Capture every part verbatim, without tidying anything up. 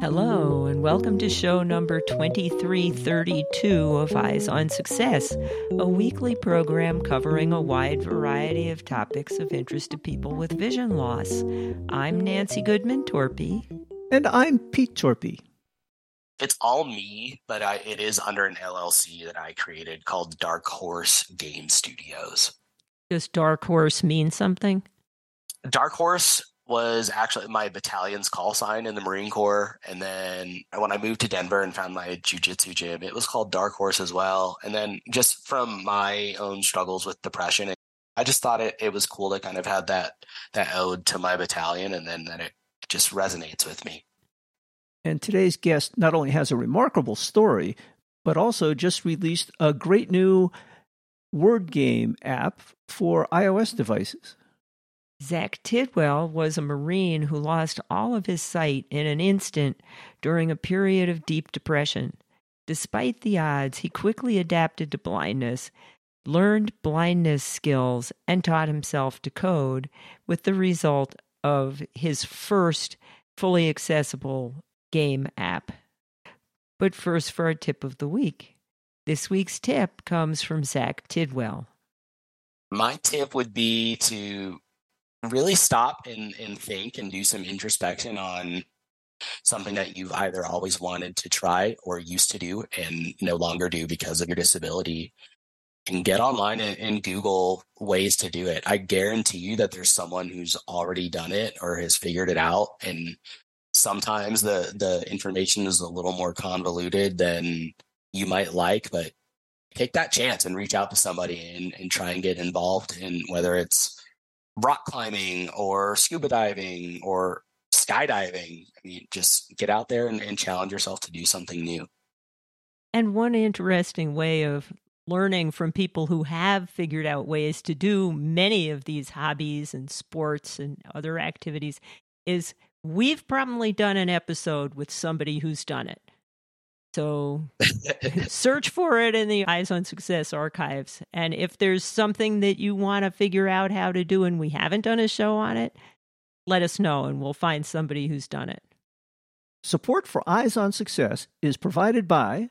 Hello, and welcome to show number twenty-three thirty-two of Eyes on Success, a weekly program covering a wide variety of topics of interest to people with vision loss. I'm Nancy Goodman Torpey. And I'm Pete Torpey. It's all me, but I, it is under an L L C that I created called Dark Horse Game Studios. Does Dark Horse mean something? Dark Horse was actually my battalion's call sign in the Marine Corps. And then when I moved to Denver and found my jiu-jitsu gym, it was called Dark Horse as well. And then just from my own struggles with depression, I just thought it, it was cool to kind of have that, that ode to my battalion, and then that it just resonates with me. And today's guest not only has a remarkable story, but also just released a great new word game app for iOS devices. Zach Tidwell was a Marine who lost all of his sight in an instant during a period of deep depression. Despite the odds, he quickly adapted to blindness, learned blindness skills, and taught himself to code, with the result of his first fully accessible game app. But first, for our tip of the week. This week's tip comes from Zach Tidwell. My tip would be to really stop and, and think and do some introspection on something that you've either always wanted to try or used to do and no longer do because of your disability, and get online and, and Google ways to do it. I guarantee you that there's someone who's already done it or has figured it out. And sometimes the, the information is a little more convoluted than you might like, but take that chance and reach out to somebody and, and try and get involved in, whether it's rock climbing or scuba diving or skydiving. I mean, just get out there and, and challenge yourself to do something new. And one interesting way of learning from people who have figured out ways to do many of these hobbies and sports and other activities is we've probably done an episode with somebody who's done it. So search for it in the Eyes on Success archives. And if there's something that you want to figure out how to do and we haven't done a show on it, let us know and we'll find somebody who's done it. Support for Eyes on Success is provided by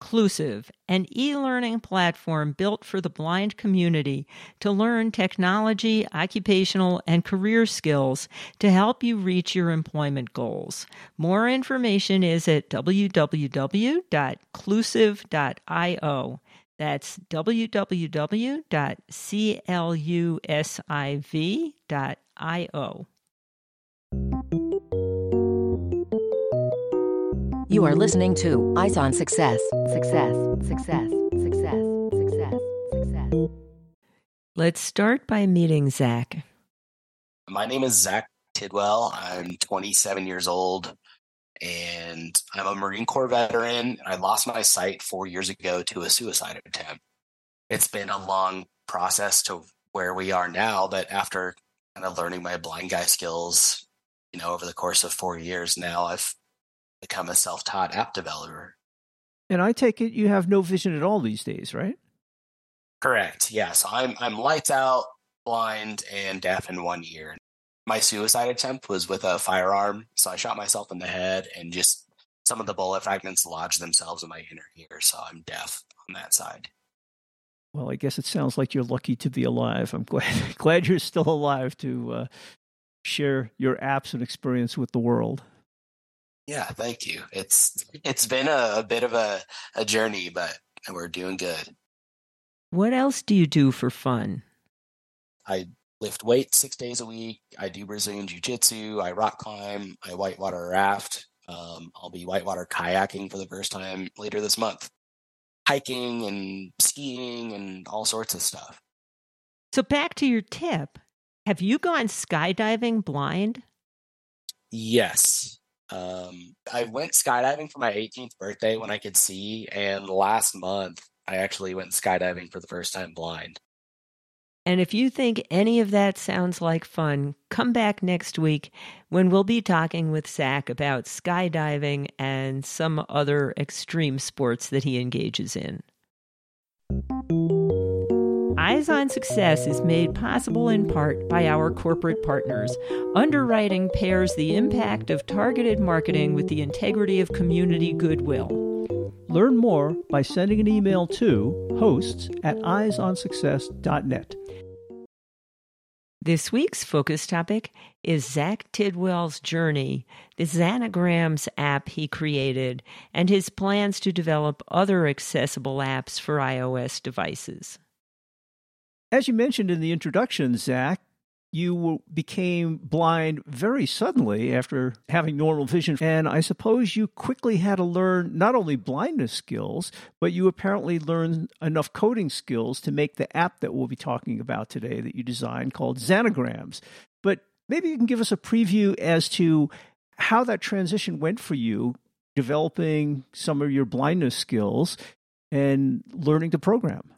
Clusive, an e-learning platform built for the blind community to learn technology, occupational, and career skills to help you reach your employment goals. More information is at w w w dot clusive dot i o. That's w w w dot clusive dot i o. You are listening to Eyes on Success. Success, success, success, success, success. Let's start by meeting Zach. My name is Zach Tidwell. I'm twenty-seven years old, and I'm a Marine Corps veteran. I lost my sight four years ago to a suicide attempt. It's been a long process to where we are now, but after kind of learning my blind guy skills, you know, over the course of four years now, I've become a self-taught app developer. And I take it you have no vision at all these days, right? Correct. Yeah. So I'm I'm lights out, blind, and deaf in one ear. My suicide attempt was with a firearm, so I shot myself in the head, and just some of the bullet fragments lodged themselves in my inner ear, so I'm deaf on that side. Well, I guess it sounds like you're lucky to be alive. I'm glad glad you're still alive to uh, share your apps and experience with the world. Yeah, thank you. It's it's been a, a bit of a, a journey, but we're doing good. What else do you do for fun? I lift weights six days a week. I do Brazilian jiu-jitsu. I rock climb. I whitewater raft. Um, I'll be whitewater kayaking for the first time later this month. Hiking and skiing and all sorts of stuff. So back to your tip. Have you gone skydiving blind? Yes. Um, I went skydiving for my eighteenth birthday when I could see, and last month I actually went skydiving for the first time blind. And if you think any of that sounds like fun, come back next week when we'll be talking with Zach about skydiving and some other extreme sports that he engages in. Eyes on Success is made possible in part by our corporate partners. Underwriting pairs the impact of targeted marketing with the integrity of community goodwill. Learn more by sending an email to hosts at eyes on success dot net. This week's focus topic is Zach Tidwell's journey, the Zanagrams app he created, and his plans to develop other accessible apps for iOS devices. As you mentioned in the introduction, Zach, you became blind very suddenly after having normal vision. And I suppose you quickly had to learn not only blindness skills, but you apparently learned enough coding skills to make the app that we'll be talking about today that you designed called Zanagrams. But maybe you can give us a preview as to how that transition went for you, developing some of your blindness skills and learning to program.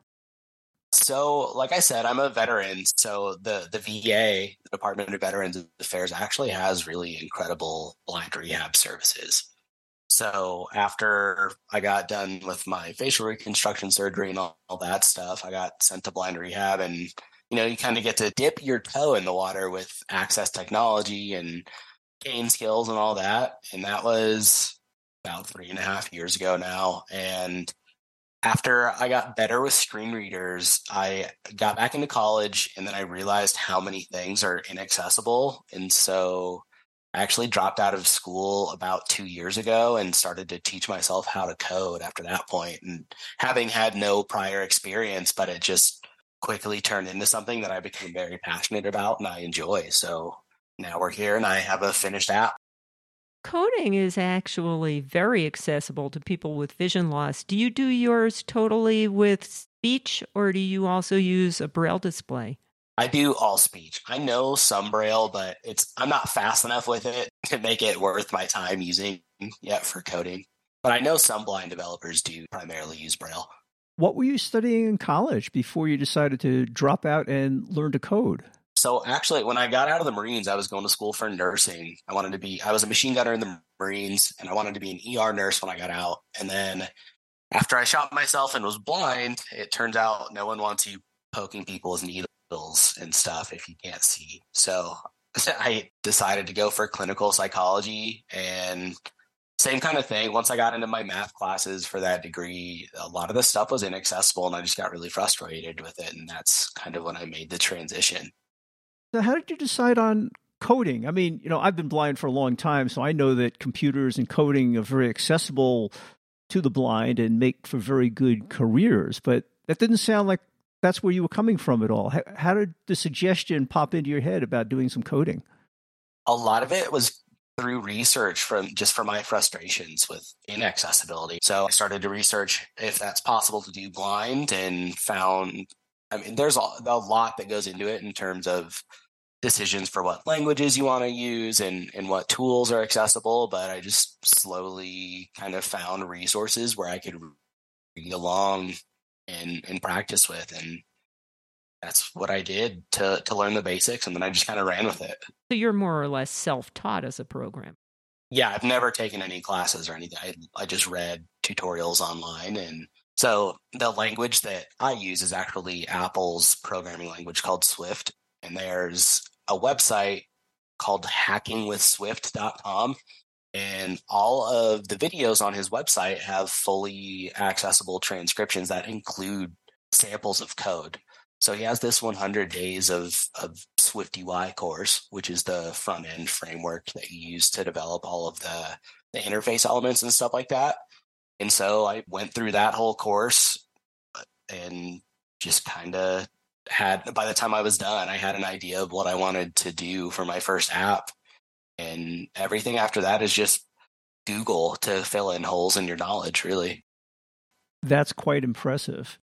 So, like I said, I'm a veteran. So the, the V A, the Department of Veterans Affairs, actually has really incredible blind rehab services. So after I got done with my facial reconstruction surgery and all, all that stuff, I got sent to blind rehab. And, you know, you kind of get to dip your toe in the water with access technology and gain skills and all that. And that was about three and a half years ago now. And after I got better with screen readers, I got back into college, and then I realized how many things are inaccessible. And so I actually dropped out of school about two years ago and started to teach myself how to code after that point. And having had no prior experience, but it just quickly turned into something that I became very passionate about and I enjoy. So now we're here and I have a finished app. Coding is actually very accessible to people with vision loss. Do you do yours totally with speech, or do you also use a braille display? I do all speech. I know some braille, but it's I'm not fast enough with it to make it worth my time using yet for coding. But I know some blind developers do primarily use braille. What were you studying in college before you decided to drop out and learn to code? So actually, when I got out of the Marines, I was going to school for nursing. I wanted to be, I was a machine gunner in the Marines, and I wanted to be an E R nurse when I got out. And then after I shot myself and was blind, it turns out no one wants you poking people with needles and stuff if you can't see. So I decided to go for clinical psychology, and same kind of thing. Once I got into my math classes for that degree, a lot of the stuff was inaccessible, and I just got really frustrated with it. And that's kind of when I made the transition. So how did you decide on coding? I mean, you know, I've been blind for a long time, so I know that computers and coding are very accessible to the blind and make for very good careers. But that didn't sound like that's where you were coming from at all. How, how did the suggestion pop into your head about doing some coding? A lot of it was through research from just for my frustrations with inaccessibility. So I started to research if that's possible to do blind and found, I mean, there's a, a lot that goes into it in terms of decisions for what languages you want to use and, and what tools are accessible, but I just slowly kind of found resources where I could read along and, and practice with. And that's what I did to, to learn the basics, and then I just kind of ran with it. So you're more or less self-taught as a programmer. Yeah, I've never taken any classes or anything. I, I just read tutorials online, and so the language that I use is actually Apple's programming language called Swift. And there's a website called hacking with swift dot com. And all of the videos on his website have fully accessible transcriptions that include samples of code. So he has this one hundred days of, of Swift U I course, which is the front end framework that you use to develop all of the, the interface elements and stuff like that. And so I went through that whole course and just kind of had, by the time I was done, I had an idea of what I wanted to do for my first app. And everything after that is just Google to fill in holes in your knowledge, really. That's quite impressive.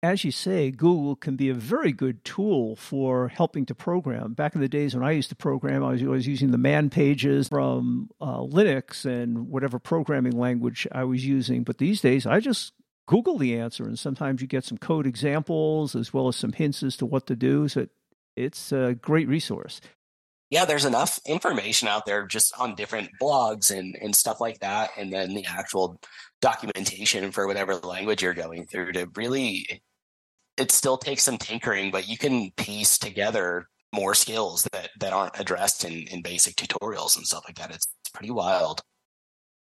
As you say, Google can be a very good tool for helping to program. Back in the days when I used to program, I was always using the man pages from uh, Linux and whatever programming language I was using. But these days, I just Google the answer, and sometimes you get some code examples as well as some hints as to what to do. So it, it's a great resource. Yeah, there's enough information out there just on different blogs and, and stuff like that, and then the actual documentation for whatever language you're going through to really it still takes some tinkering, but you can piece together more skills that, that aren't addressed in, in basic tutorials and stuff like that. It's, it's pretty wild.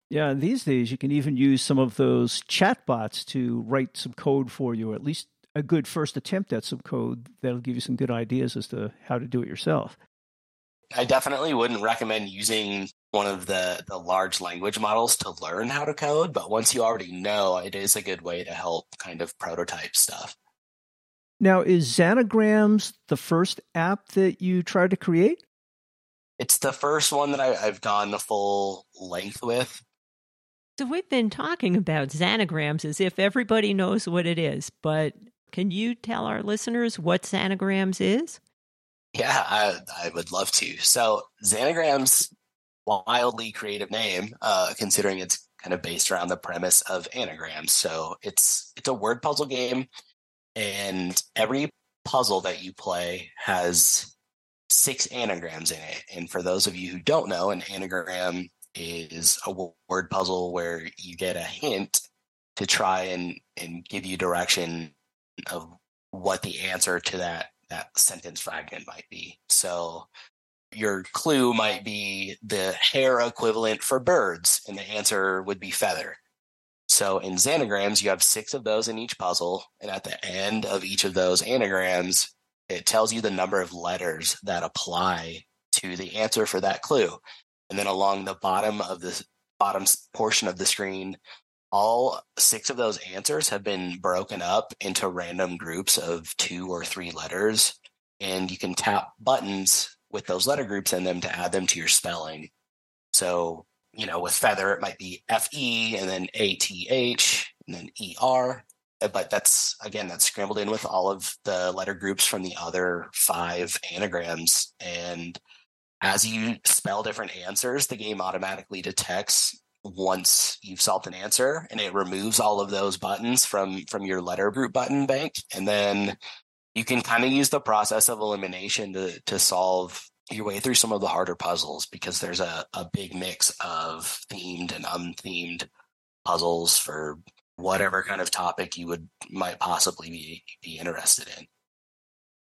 Yeah, and these days you can even use some of those chatbots to write some code for you, or at least a good first attempt at some code that'll give you some good ideas as to how to do it yourself. I definitely wouldn't recommend using one of the, the large language models to learn how to code, but once you already know, it is a good way to help kind of prototype stuff. Now, is Zanagrams the first app that you tried to create? It's the first one that I, I've gone the full length with. So we've been talking about Zanagrams as if everybody knows what it is, but can you tell our listeners what Zanagrams is? Yeah, I, I would love to. So Zanagrams, wildly creative name, uh, considering it's kind of based around the premise of anagrams. So it's it's a word puzzle game, and every puzzle that you play has six anagrams in it. And for those of you who don't know, an anagram is a word puzzle where you get a hint to try and, and give you direction of what the answer to that that sentence fragment might be. So your clue might be the hair equivalent for birds, and the answer would be feather. So in Zanagrams, you have six of those in each puzzle, and at the end of each of those anagrams, it tells you the number of letters that apply to the answer for that clue. And then along the bottom of the bottom portion of the screen, all six of those answers have been broken up into random groups of two or three letters, and you can tap buttons with those letter groups in them to add them to your spelling. So, you know, with feather, it might be F E and then A T H and then E R. But that's, again, that's scrambled in with all of the letter groups from the other five anagrams. And as you spell different answers, the game automatically detects once you've solved an answer, and it removes all of those buttons from from your letter group button bank. And then you can kind of use the process of elimination to to solve your way through some of the harder puzzles, because there's a, a big mix of themed and unthemed puzzles for whatever kind of topic you would might possibly be, be interested in.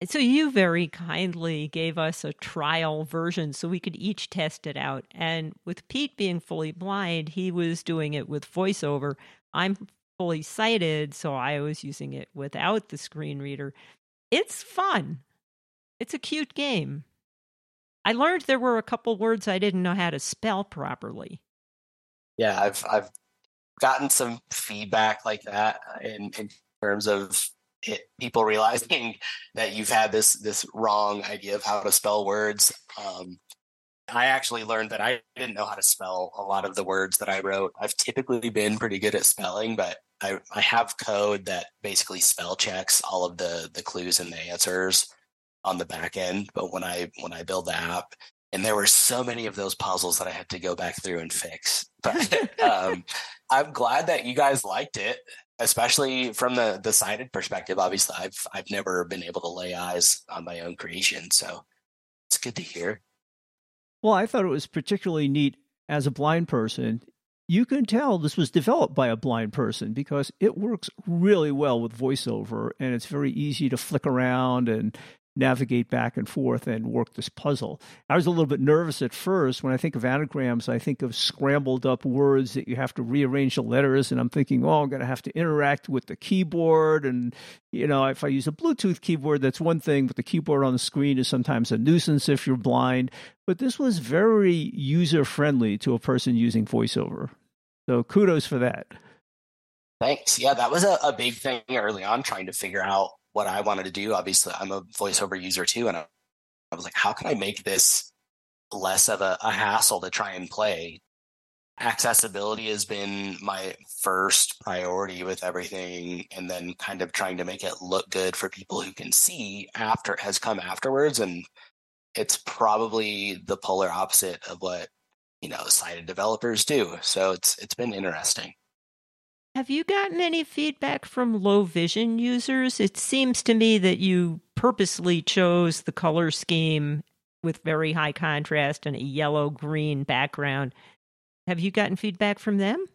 So you very kindly gave us a trial version so we could each test it out. And with Pete being fully blind, he was doing it with VoiceOver. I'm fully sighted, so I was using it without the screen reader. It's fun. It's a cute game. I learned there were a couple words I didn't know how to spell properly. Yeah, I've I've gotten some feedback like that in, in terms of it, people realizing that you've had this this wrong idea of how to spell words. Um, I actually learned that I didn't know how to spell a lot of the words that I wrote. I've typically been pretty good at spelling, but I, I have code that basically spell checks all of the the clues and the answers on the back end. But when I when I build the app, and there were so many of those puzzles that I had to go back through and fix. But um, I'm glad that you guys liked it. Especially from the, the sighted perspective, obviously, I've I've never been able to lay eyes on my own creation, so it's good to hear. Well, I thought it was particularly neat as a blind person. You can tell this was developed by a blind person because it works really well with VoiceOver, and it's very easy to flick around and navigate back and forth and work this puzzle. I was a little bit nervous at first. When I think of anagrams, I think of scrambled up words that you have to rearrange the letters. And I'm thinking, oh, I'm going to have to interact with the keyboard. And, you know, if I use a Bluetooth keyboard, that's one thing, but the keyboard on the screen is sometimes a nuisance if you're blind. But this was very user-friendly to a person using VoiceOver. So kudos for that. Thanks. Yeah, that was a, a big thing early on, trying to figure out what I wanted to do. Obviously, I'm a VoiceOver user too, and I, I was like, how can I make this less of a, a hassle to try and play? Accessibility has been my first priority with everything, and then kind of trying to make it look good for people who can see after has come afterwards, and it's probably the polar opposite of what, you know, sighted developers do. So it's it's been interesting. Have you gotten any feedback from low vision users? It seems to me that you purposely chose the color scheme with very high contrast and a yellow-green background. Have you gotten feedback from them?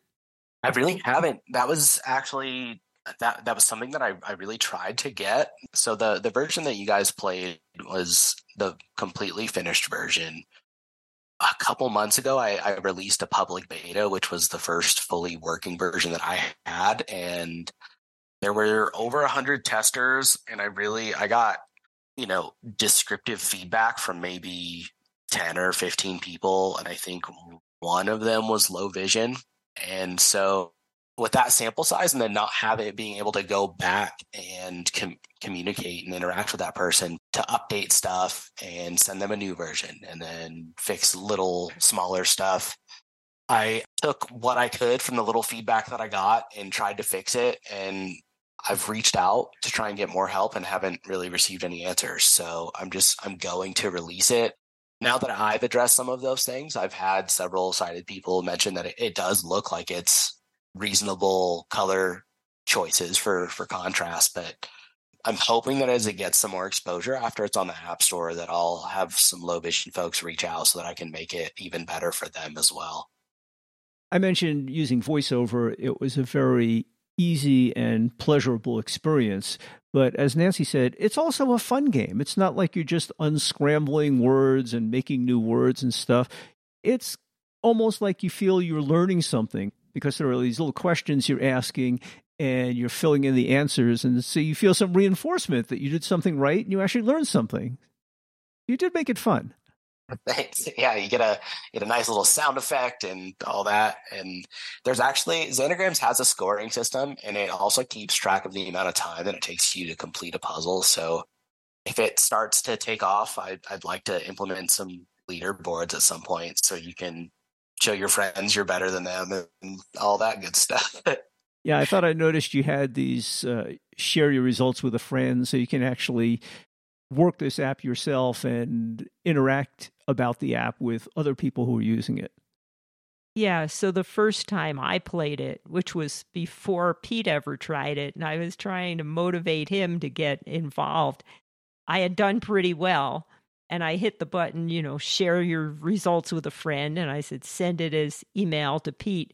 I really haven't. That was actually that that was something that I, I really tried to get. So the the version that you guys played was the completely finished version. A couple months ago, I, I released a public beta, which was the first fully working version that I had, and there were over a hundred testers, and I really I got you know descriptive feedback from maybe ten or fifteen people, and I think one of them was low vision. And so with that sample size, and then not have it being able to go back and com- communicate and interact with that person to update stuff and send them a new version and then fix little smaller stuff. I took what I could from the little feedback that I got and tried to fix it. And I've reached out to try and get more help and haven't really received any answers. So I'm just, I'm going to release it. Now that I've addressed some of those things, I've had several sighted people mention that it, it does look like it's reasonable color choices for, for contrast, but I'm hoping that as it gets some more exposure after it's on the App Store, that I'll have some low vision folks reach out so that I can make it even better for them as well. I mentioned using VoiceOver. It was a very easy and pleasurable experience. But as Nancy said, it's also a fun game. It's not like you're just unscrambling words and making new words and stuff. It's almost like you feel you're learning something because there are these little questions you're asking and you're filling in the answers. And so you feel some reinforcement that you did something right and you actually learned something. You did make it fun. Thanks. Yeah, you get a get a nice little sound effect and all that. And there's actually, Zanagrams has a scoring system, and it also keeps track of the amount of time that it takes you to complete a puzzle. So if it starts to take off, I'd, I'd like to implement some leaderboards at some point so you can show your friends you're better than them and all that good stuff. Yeah, I thought I noticed you had these uh, share your results with a friend so you can actually work this app yourself and interact about the app with other people who are using it. Yeah, so the first time I played it, which was before Pete ever tried it, and I was trying to motivate him to get involved, I had done pretty well. And I hit the button, you know, share your results with a friend, and I said, send it as email to Pete.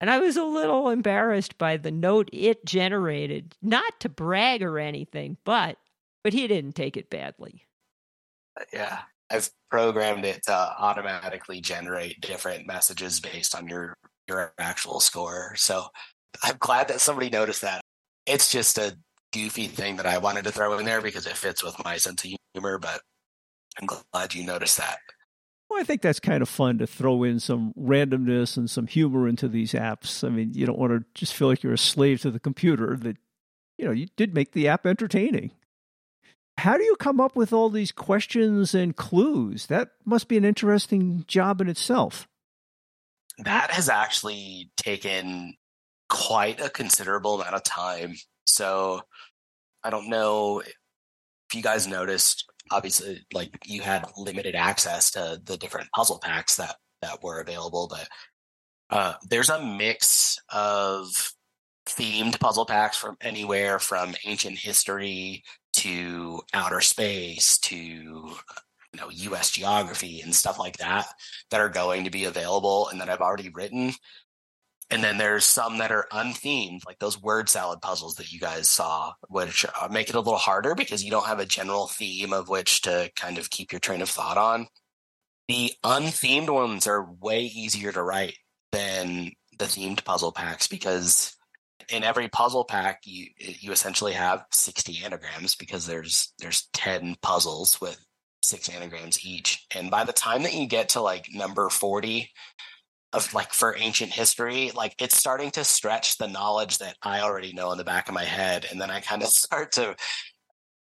And I was a little embarrassed by the note it generated, not to brag or anything, but but he didn't take it badly. Yeah. I've programmed it to automatically generate different messages based on your, your actual score. So I'm glad that somebody noticed that. It's just a goofy thing that I wanted to throw in there because it fits with my sense of humor, but I'm glad you noticed that. Well, I think that's kind of fun to throw in some randomness and some humor into these apps. I mean, you don't want to just feel like you're a slave to the computer. That, you know, you did make the app entertaining. How do you come up with all these questions and clues? That must be an interesting job in itself. That has actually taken quite a considerable amount of time. So I don't know if you guys noticed, obviously, like you had limited access to the different puzzle packs that, that were available, but uh, there's a mix of themed puzzle packs from anywhere from ancient history to outer space, to you know U S geography and stuff like that, that are going to be available and that I've already written. And then there's some that are unthemed, like those word salad puzzles that you guys saw, which make it a little harder because you don't have a general theme of which to kind of keep your train of thought on. The unthemed ones are way easier to write than the themed puzzle packs because in every puzzle pack, you you essentially have sixty anagrams because there's there's ten puzzles with six anagrams each. And by the time that you get to like number forty of like for ancient history, like it's starting to stretch the knowledge that I already know in the back of my head. And then I kind of start to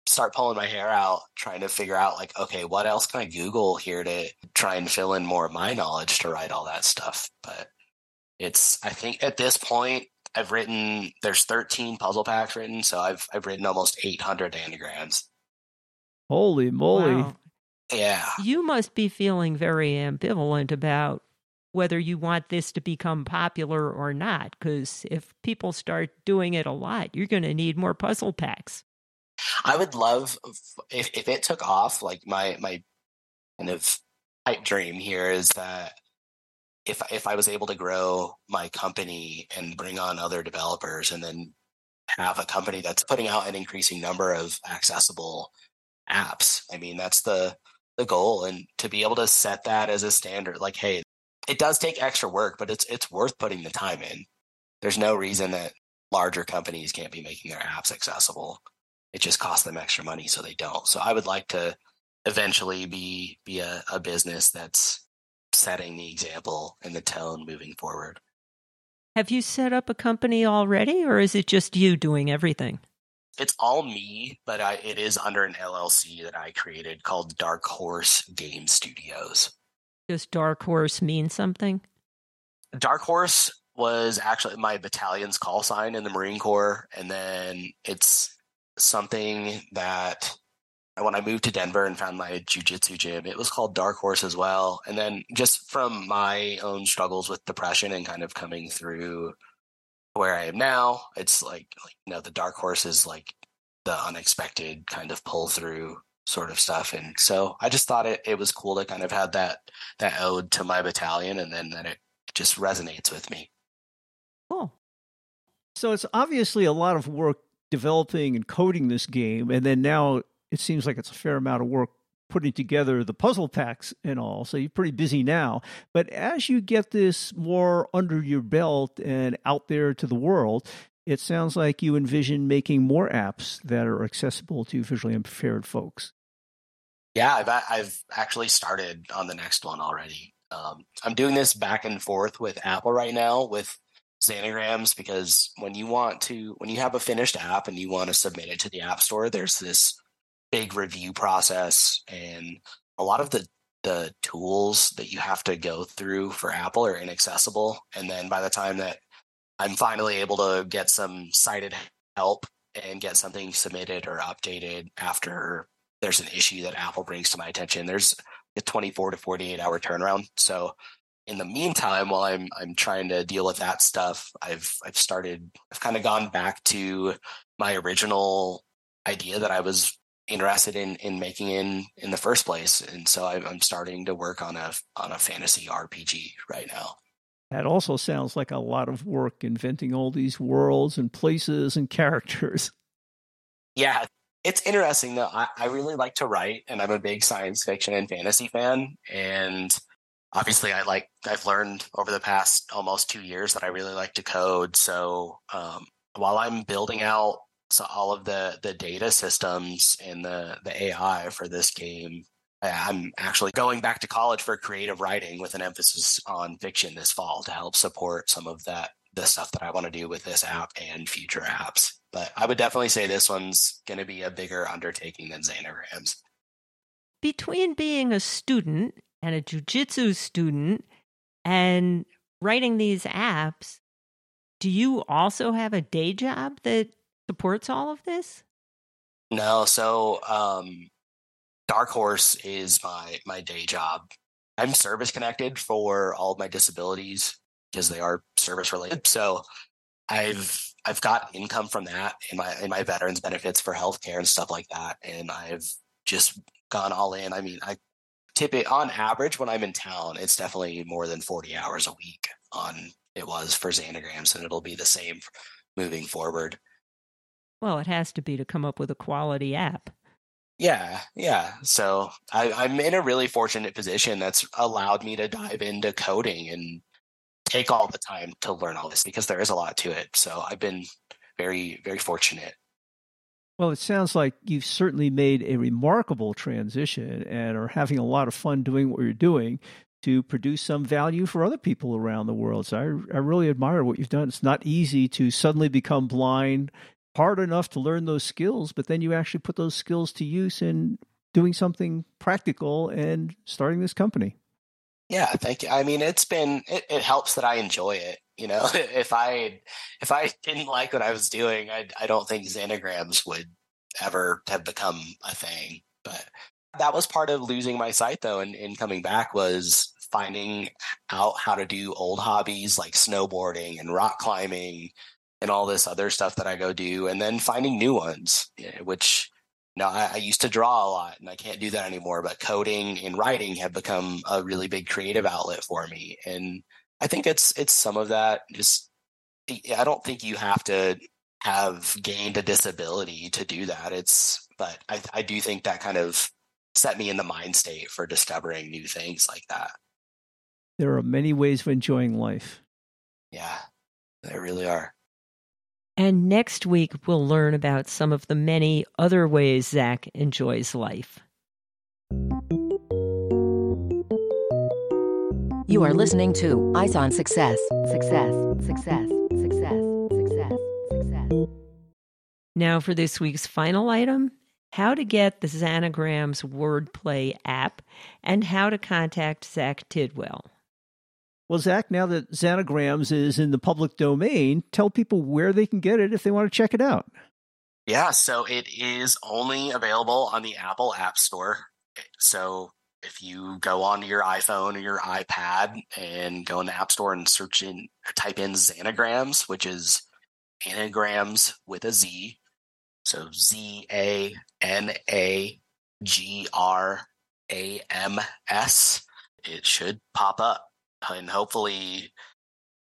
start pulling my hair out, trying to figure out like, okay, what else can I Google here to try and fill in more of my knowledge to write all that stuff? But it's, I think at this point, I've written, there's thirteen puzzle packs written, so I've I've written almost eight hundred anagrams. Holy moly. Wow. Yeah. You must be feeling very ambivalent about whether you want this to become popular or not, because if people start doing it a lot, you're going to need more puzzle packs. I would love, if, if it took off, like my, my kind of pipe dream here is that If if I was able to grow my company and bring on other developers and then have a company that's putting out an increasing number of accessible apps. I mean, that's the the goal. And to be able to set that as a standard, like, hey, it does take extra work, but it's it's worth putting the time in. There's no reason that larger companies can't be making their apps accessible. It just costs them extra money, so they don't. So I would like to eventually be be a, a business that's setting the example and the tone moving forward. Have you set up a company already, or is it just you doing everything? It's all me, but I, it is under an L L C that I created called Dark Horse Game Studios. Does Dark Horse mean something? Dark Horse was actually my battalion's call sign in the Marine Corps, and then it's something that when I moved to Denver and found my jiu-jitsu gym, it was called Dark Horse as well. And then just from my own struggles with depression and kind of coming through where I am now, it's like, like you know, the Dark Horse is like the unexpected kind of pull through sort of stuff. And so I just thought it, it was cool to kind of have that, that ode to my battalion, and then that it just resonates with me. Cool. So it's obviously a lot of work developing and coding this game, and then now it seems like it's a fair amount of work putting together the puzzle packs and all. So you're pretty busy now. But as you get this more under your belt and out there to the world, it sounds like you envision making more apps that are accessible to visually impaired folks. Yeah, I've, I've actually started on the next one already. Um, I'm doing this back and forth with Apple right now with Zanagrams, because when you want to, when you have a finished app and you want to submit it to the App Store, there's this big review process, and a lot of the the tools that you have to go through for Apple are inaccessible. And then by the time that I'm finally able to get some cited help and get something submitted or updated after there's an issue that Apple brings to my attention, there's a twenty-four to forty-eight hour turnaround. So in the meantime, while I'm I'm trying to deal with that stuff, I've I've started I've kind of gone back to my original idea that I was interested in in making in in the first place, and so I, I'm starting to work on a on a fantasy R P G right now. That also sounds like a lot of work, inventing all these worlds and places and characters. Yeah, it's interesting though. I, I really like to write, and I'm a big science fiction and fantasy fan, and obviously, I like I've learned over the past almost two years that I really like to code. So um, while I'm building out so all of the the data systems and the the A I for this game, I'm actually going back to college for creative writing with an emphasis on fiction this fall to help support some of that the stuff that I want to do with this app and future apps. But I would definitely say this one's going to be a bigger undertaking than Zanagrams. Between being a student and a jiu-jitsu student and writing these apps, do you also have a day job that supports all of this? No. So um, Dark Horse is my, my day job. I'm service connected for all of my disabilities because they are service related. So I've I've got income from that in my in my veterans benefits for healthcare and stuff like that. And I've just gone all in. I mean, I typically, on average, when I'm in town, it's definitely more than forty hours a week on it was for Zanagrams, and it'll be the same moving forward. Well, it has to be to come up with a quality app. Yeah, yeah. So I, I'm in a really fortunate position that's allowed me to dive into coding and take all the time to learn all this, because there is a lot to it. So I've been very, very fortunate. Well, it sounds like you've certainly made a remarkable transition and are having a lot of fun doing what you're doing to produce some value for other people around the world. So I, I really admire what you've done. It's not easy to suddenly become blind, hard enough to learn those skills, but then you actually put those skills to use in doing something practical and starting this company. Yeah, thank you. I mean, it's been, it, it helps that I enjoy it. You know, if I if I didn't like what I was doing, I, I don't think Zanagrams would ever have become a thing. But that was part of losing my sight, though, and, and coming back was finding out how to do old hobbies like snowboarding and rock climbing and all this other stuff that I go do, and then finding new ones, which, you know, I, I used to draw a lot, and I can't do that anymore. But coding and writing have become a really big creative outlet for me, and I think it's it's some of that. Just I don't think you have to have gained a disability to do that. It's, but I, I do think that kind of set me in the mind state for discovering new things like that. There are many ways of enjoying life. Yeah, there really are. And next week, we'll learn about some of the many other ways Zach enjoys life. You are listening to Eyes on Success. Success, success, success, success, success. Now for this week's final item, how to get the Zanagrams Wordplay app and how to contact Zach Tidwell. Well, Zach, now that Zanagrams is in the public domain, tell people where they can get it if they want to check it out. Yeah, so it is only available on the Apple App Store. So if you go onto your iPhone or your iPad and go in the App Store and search in, type in Zanagrams, which is anagrams with a Z. So Z A N A G R A M S, it should pop up. And hopefully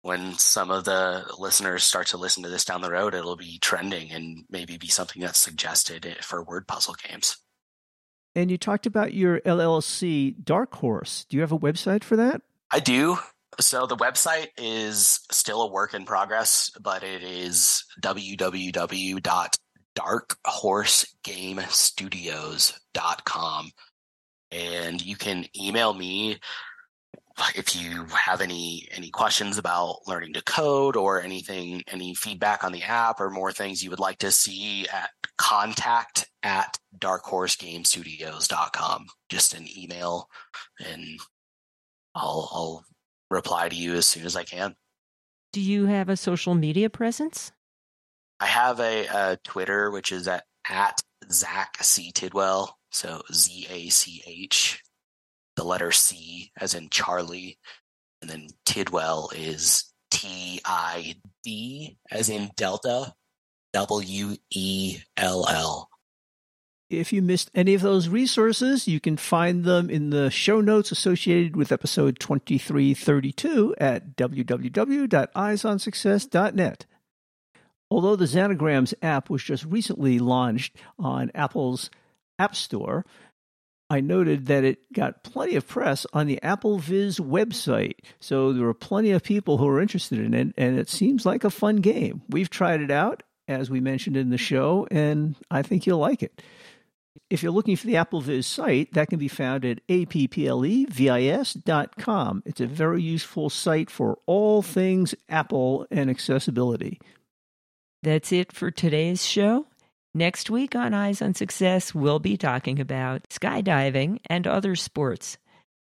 when some of the listeners start to listen to this down the road, it'll be trending and maybe be something that's suggested for word puzzle games. And you talked about your L L C, Dark Horse. Do you have a website for that? I do. So the website is still a work in progress, but it is w w w dot dark horse game studios dot com. And you can email me if you have any any questions about learning to code or anything, any feedback on the app or more things you would like to see, at contact at dark horse game studios dot com. Just an email, and I'll, I'll reply to you as soon as I can. Do you have a social media presence? I have a, a Twitter, which is at, at Zach C. Tidwell, so Z A C H. The letter C as in Charlie, and then Tidwell is T I D as in Delta, W E L L. If you missed any of those resources, you can find them in the show notes associated with episode twenty-three thirty-two at w w w dot eyes on success dot net. Although the Zanagrams app was just recently launched on Apple's App Store, I noted that it got plenty of press on the AppleVis website, so there are plenty of people who are interested in it, and it seems like a fun game. We've tried it out, as we mentioned in the show, and I think you'll like it. If you're looking for the AppleVis site, that can be found at apple vis dot com. It's a very useful site for all things Apple and accessibility. That's it for today's show. Next week on Eyes on Success, we'll be talking about skydiving and other sports.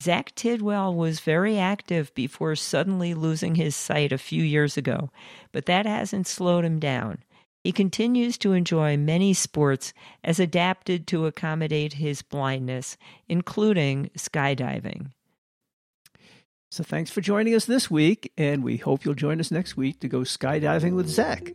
Zach Tidwell was very active before suddenly losing his sight a few years ago, but that hasn't slowed him down. He continues to enjoy many sports as adapted to accommodate his blindness, including skydiving. So thanks for joining us this week, and we hope you'll join us next week to go skydiving with Zach.